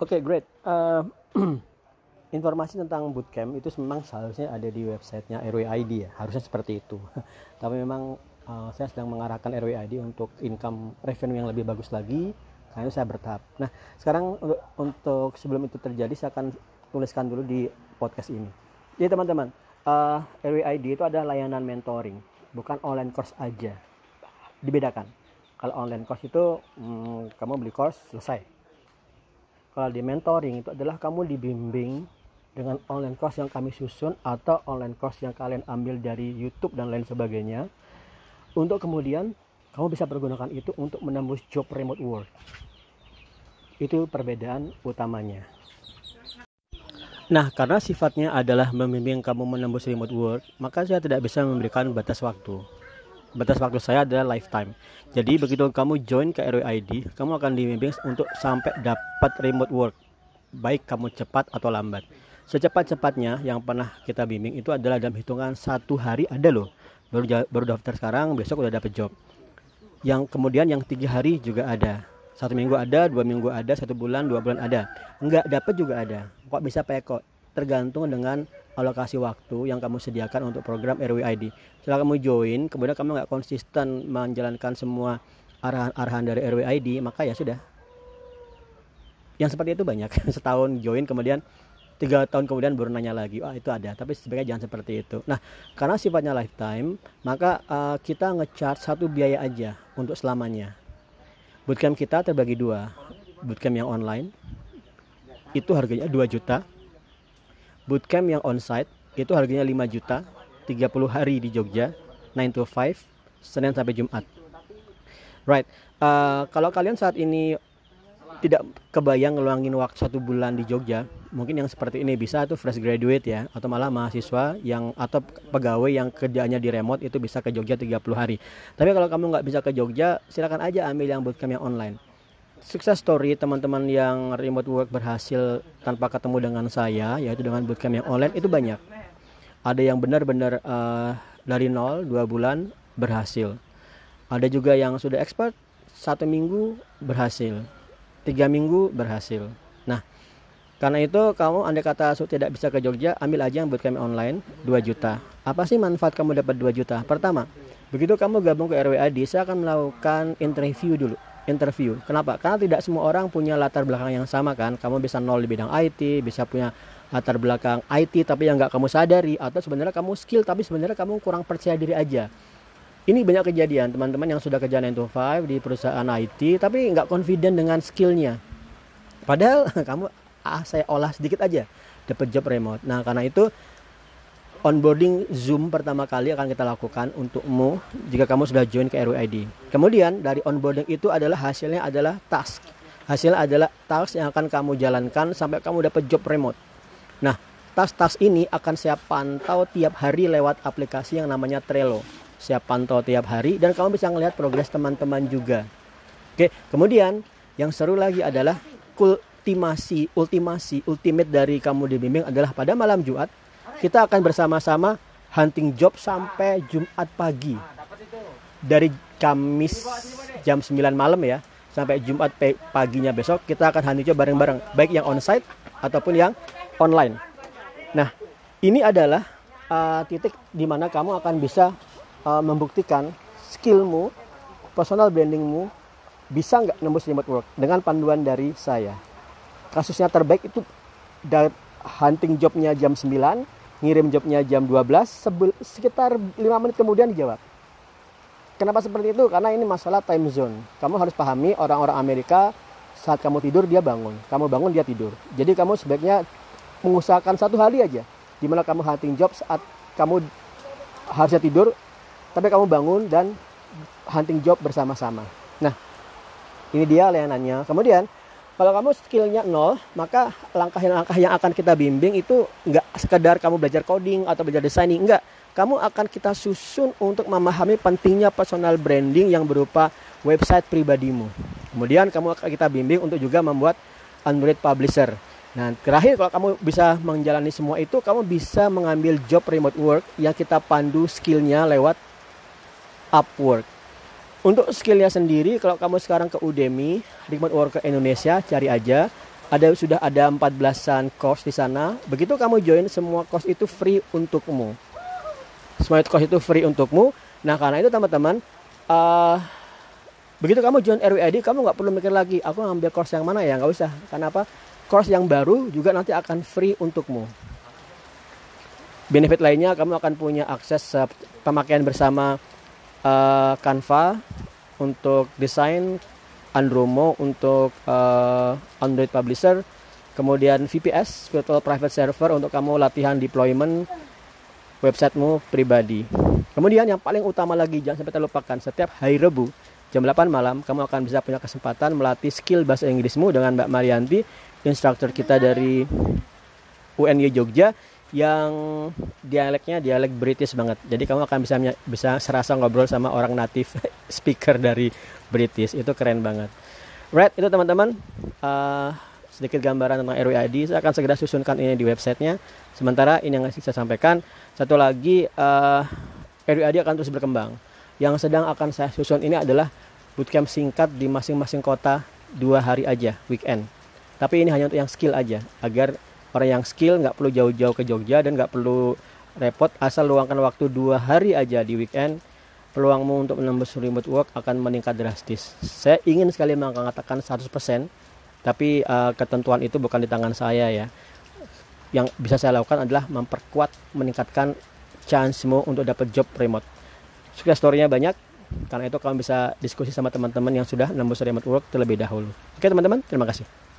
Oke, great. Informasi tentang bootcamp itu memang seharusnya ada di websitenya RWID ya, harusnya seperti itu. Tapi memang saya sedang mengarahkan RWID untuk income revenue yang lebih bagus lagi, karena saya bertahap. Nah, sekarang untuk sebelum itu terjadi, saya akan tuliskan dulu di podcast ini. Jadi teman-teman, RWID itu ada layanan mentoring, bukan online course aja. Dibedakan. Kalau online course itu kamu beli course selesai. Kalau di mentoring itu adalah kamu dibimbing dengan online course yang kami susun atau online course yang kalian ambil dari YouTube dan lain sebagainya, untuk kemudian kamu bisa pergunakan itu untuk menembus job remote work. Itu perbedaan utamanya. Nah, karena sifatnya adalah membimbing kamu menembus remote work, maka saya tidak bisa memberikan batas waktu. Batas waktu saya adalah lifetime. Jadi begitu kamu join ke RWID, kamu akan dibimbing untuk sampai dapat remote work, baik kamu cepat atau lambat. Secepat-cepatnya yang pernah kita bimbing itu adalah dalam hitungan 1 hari ada loh. Baru daftar sekarang, besok udah dapat job. Yang kemudian yang 3 hari juga ada. 1 minggu ada, 2 minggu ada, 1 bulan, 2 bulan ada. Enggak dapat juga ada. Kok bisa pekok? Tergantung dengan alokasi waktu yang kamu sediakan untuk program RWID. Setelah kamu join, kemudian kamu nggak konsisten menjalankan semua arahan-arahan dari RWID, maka ya sudah. Yang seperti itu banyak. Setahun join, kemudian 3 tahun kemudian baru nanya lagi, itu ada. Tapi sebenarnya jangan seperti itu. Nah, karena sifatnya lifetime, maka kita nge-charge satu biaya aja untuk selamanya. Bootcamp kita terbagi 2. Bootcamp yang online, itu harganya 2 juta. Bootcamp yang onsite itu harganya 5 juta, 30 hari di Jogja, 9 to 5, Senin sampai Jumat. Right. Kalau kalian saat ini tidak kebayang ngeluangin waktu 1 bulan di Jogja, mungkin yang seperti ini bisa tuh fresh graduate ya, atau malah mahasiswa yang atau pegawai yang kerjanya di remote itu bisa ke Jogja 30 hari. Tapi kalau kamu nggak bisa ke Jogja, silakan aja ambil yang bootcamp yang online. Sukses story teman-teman yang remote work berhasil tanpa ketemu dengan saya, yaitu dengan bootcamp yang online itu banyak. Ada yang benar-benar dari 0, 2 bulan berhasil. Ada juga yang sudah expert 1 minggu berhasil, 3 minggu berhasil. Nah, karena itu kamu andai kata tidak bisa ke Jogja, ambil aja yang bootcamp online 2 juta. Apa sih manfaat kamu dapat 2 juta? Pertama, begitu kamu gabung ke RWID, saya akan melakukan interview dulu. Kenapa? Karena tidak semua orang punya latar belakang yang sama kan. Kamu bisa 0 di bidang IT, bisa punya latar belakang IT tapi yang nggak kamu sadari, atau sebenarnya kamu skill tapi sebenarnya kamu kurang percaya diri aja. Ini banyak kejadian teman-teman yang sudah kerja 9 to 5 di perusahaan IT tapi nggak confident dengan skillnya. Padahal kamu saya olah sedikit aja dapat job remote. Nah, karena itu onboarding Zoom pertama kali akan kita lakukan untukmu jika kamu sudah join ke RWID. Kemudian dari onboarding itu adalah hasilnya adalah task. Hasilnya adalah task yang akan kamu jalankan sampai kamu dapat job remote. Nah, task-task ini akan saya pantau tiap hari lewat aplikasi yang namanya Trello. Saya pantau tiap hari dan kamu bisa melihat progres teman-teman juga. Oke, kemudian yang seru lagi adalah ultimate dari kamu dibimbing adalah pada malam Jumat kita akan bersama-sama hunting job sampai Jumat pagi. Dari Kamis jam 9 malam ya, sampai Jumat paginya besok kita akan hunting job bareng-bareng. Baik yang onsite ataupun yang online. Nah, ini adalah titik di mana kamu akan bisa membuktikan skillmu, personal brandingmu, bisa nggak nembus remote work dengan panduan dari saya. Kasusnya terbaik itu hunting jobnya jam 9. Ngirim jobnya jam 12, sekitar 5 menit kemudian dijawab. Kenapa seperti itu? Karena ini masalah time zone. Kamu harus pahami orang-orang Amerika saat kamu tidur dia bangun. Kamu bangun dia tidur. Jadi kamu sebaiknya mengusahakan 1 hari aja. Dimana kamu hunting job saat kamu harusnya tidur, tapi kamu bangun dan hunting job bersama-sama. Nah, ini dia layanannya. Kemudian, kalau kamu skillnya 0, maka langkah-langkah yang akan kita bimbing itu nggak sekedar kamu belajar coding atau belajar designing, nggak. Kamu akan kita susun untuk memahami pentingnya personal branding yang berupa website pribadimu. Kemudian kamu akan kita bimbing untuk juga membuat Android publisher. Nah, terakhir kalau kamu bisa menjalani semua itu, kamu bisa mengambil job remote work yang kita pandu skillnya lewat Upwork. Untuk skillnya sendiri, kalau kamu sekarang ke Udemy, remote worker Indonesia, cari aja. sudah ada 14-an course di sana. Begitu kamu join, semua course itu free untukmu. Semua course itu free untukmu. Nah, karena itu teman-teman, begitu kamu join RWID, kamu nggak perlu mikir lagi, aku ngambil course yang mana ya, nggak usah. Karena apa? Course yang baru juga nanti akan free untukmu. Benefit lainnya, kamu akan punya akses pemakaian bersama Canva untuk desain, Andromo untuk Android Publisher, kemudian VPS, Virtual Private Server, untuk kamu latihan deployment websitemu pribadi. Kemudian yang paling utama lagi, jangan sampai terlupakan, setiap hari Rabu jam 8 malam kamu akan bisa punya kesempatan melatih skill bahasa Inggrismu dengan Mbak Marianti, instruktur kita dari UNY Jogja, yang dialeknya dialek British banget. Jadi kamu akan bisa serasa ngobrol sama orang native speaker dari British. Itu keren banget. Right, itu teman-teman sedikit gambaran tentang RWID. Saya akan segera susunkan ini di websitenya. Sementara ini yang saya sampaikan. Satu lagi, RWID akan terus berkembang. Yang sedang akan saya susun ini adalah bootcamp singkat di masing-masing kota 2 hari aja, weekend. Tapi ini hanya untuk yang skill aja, agar orang yang skill nggak perlu jauh-jauh ke Jogja dan nggak perlu repot, asal luangkan waktu 2 hari aja di weekend, peluangmu untuk menembus remote work akan meningkat drastis. Saya ingin sekali mengatakan 100%, tapi ketentuan itu bukan di tangan saya ya. Yang bisa saya lakukan adalah memperkuat, meningkatkan chance-mu untuk dapat job remote. Sukses story-nya banyak, karena itu kamu bisa diskusi sama teman-teman yang sudah menembus remote work terlebih dahulu. Oke teman-teman, terima kasih.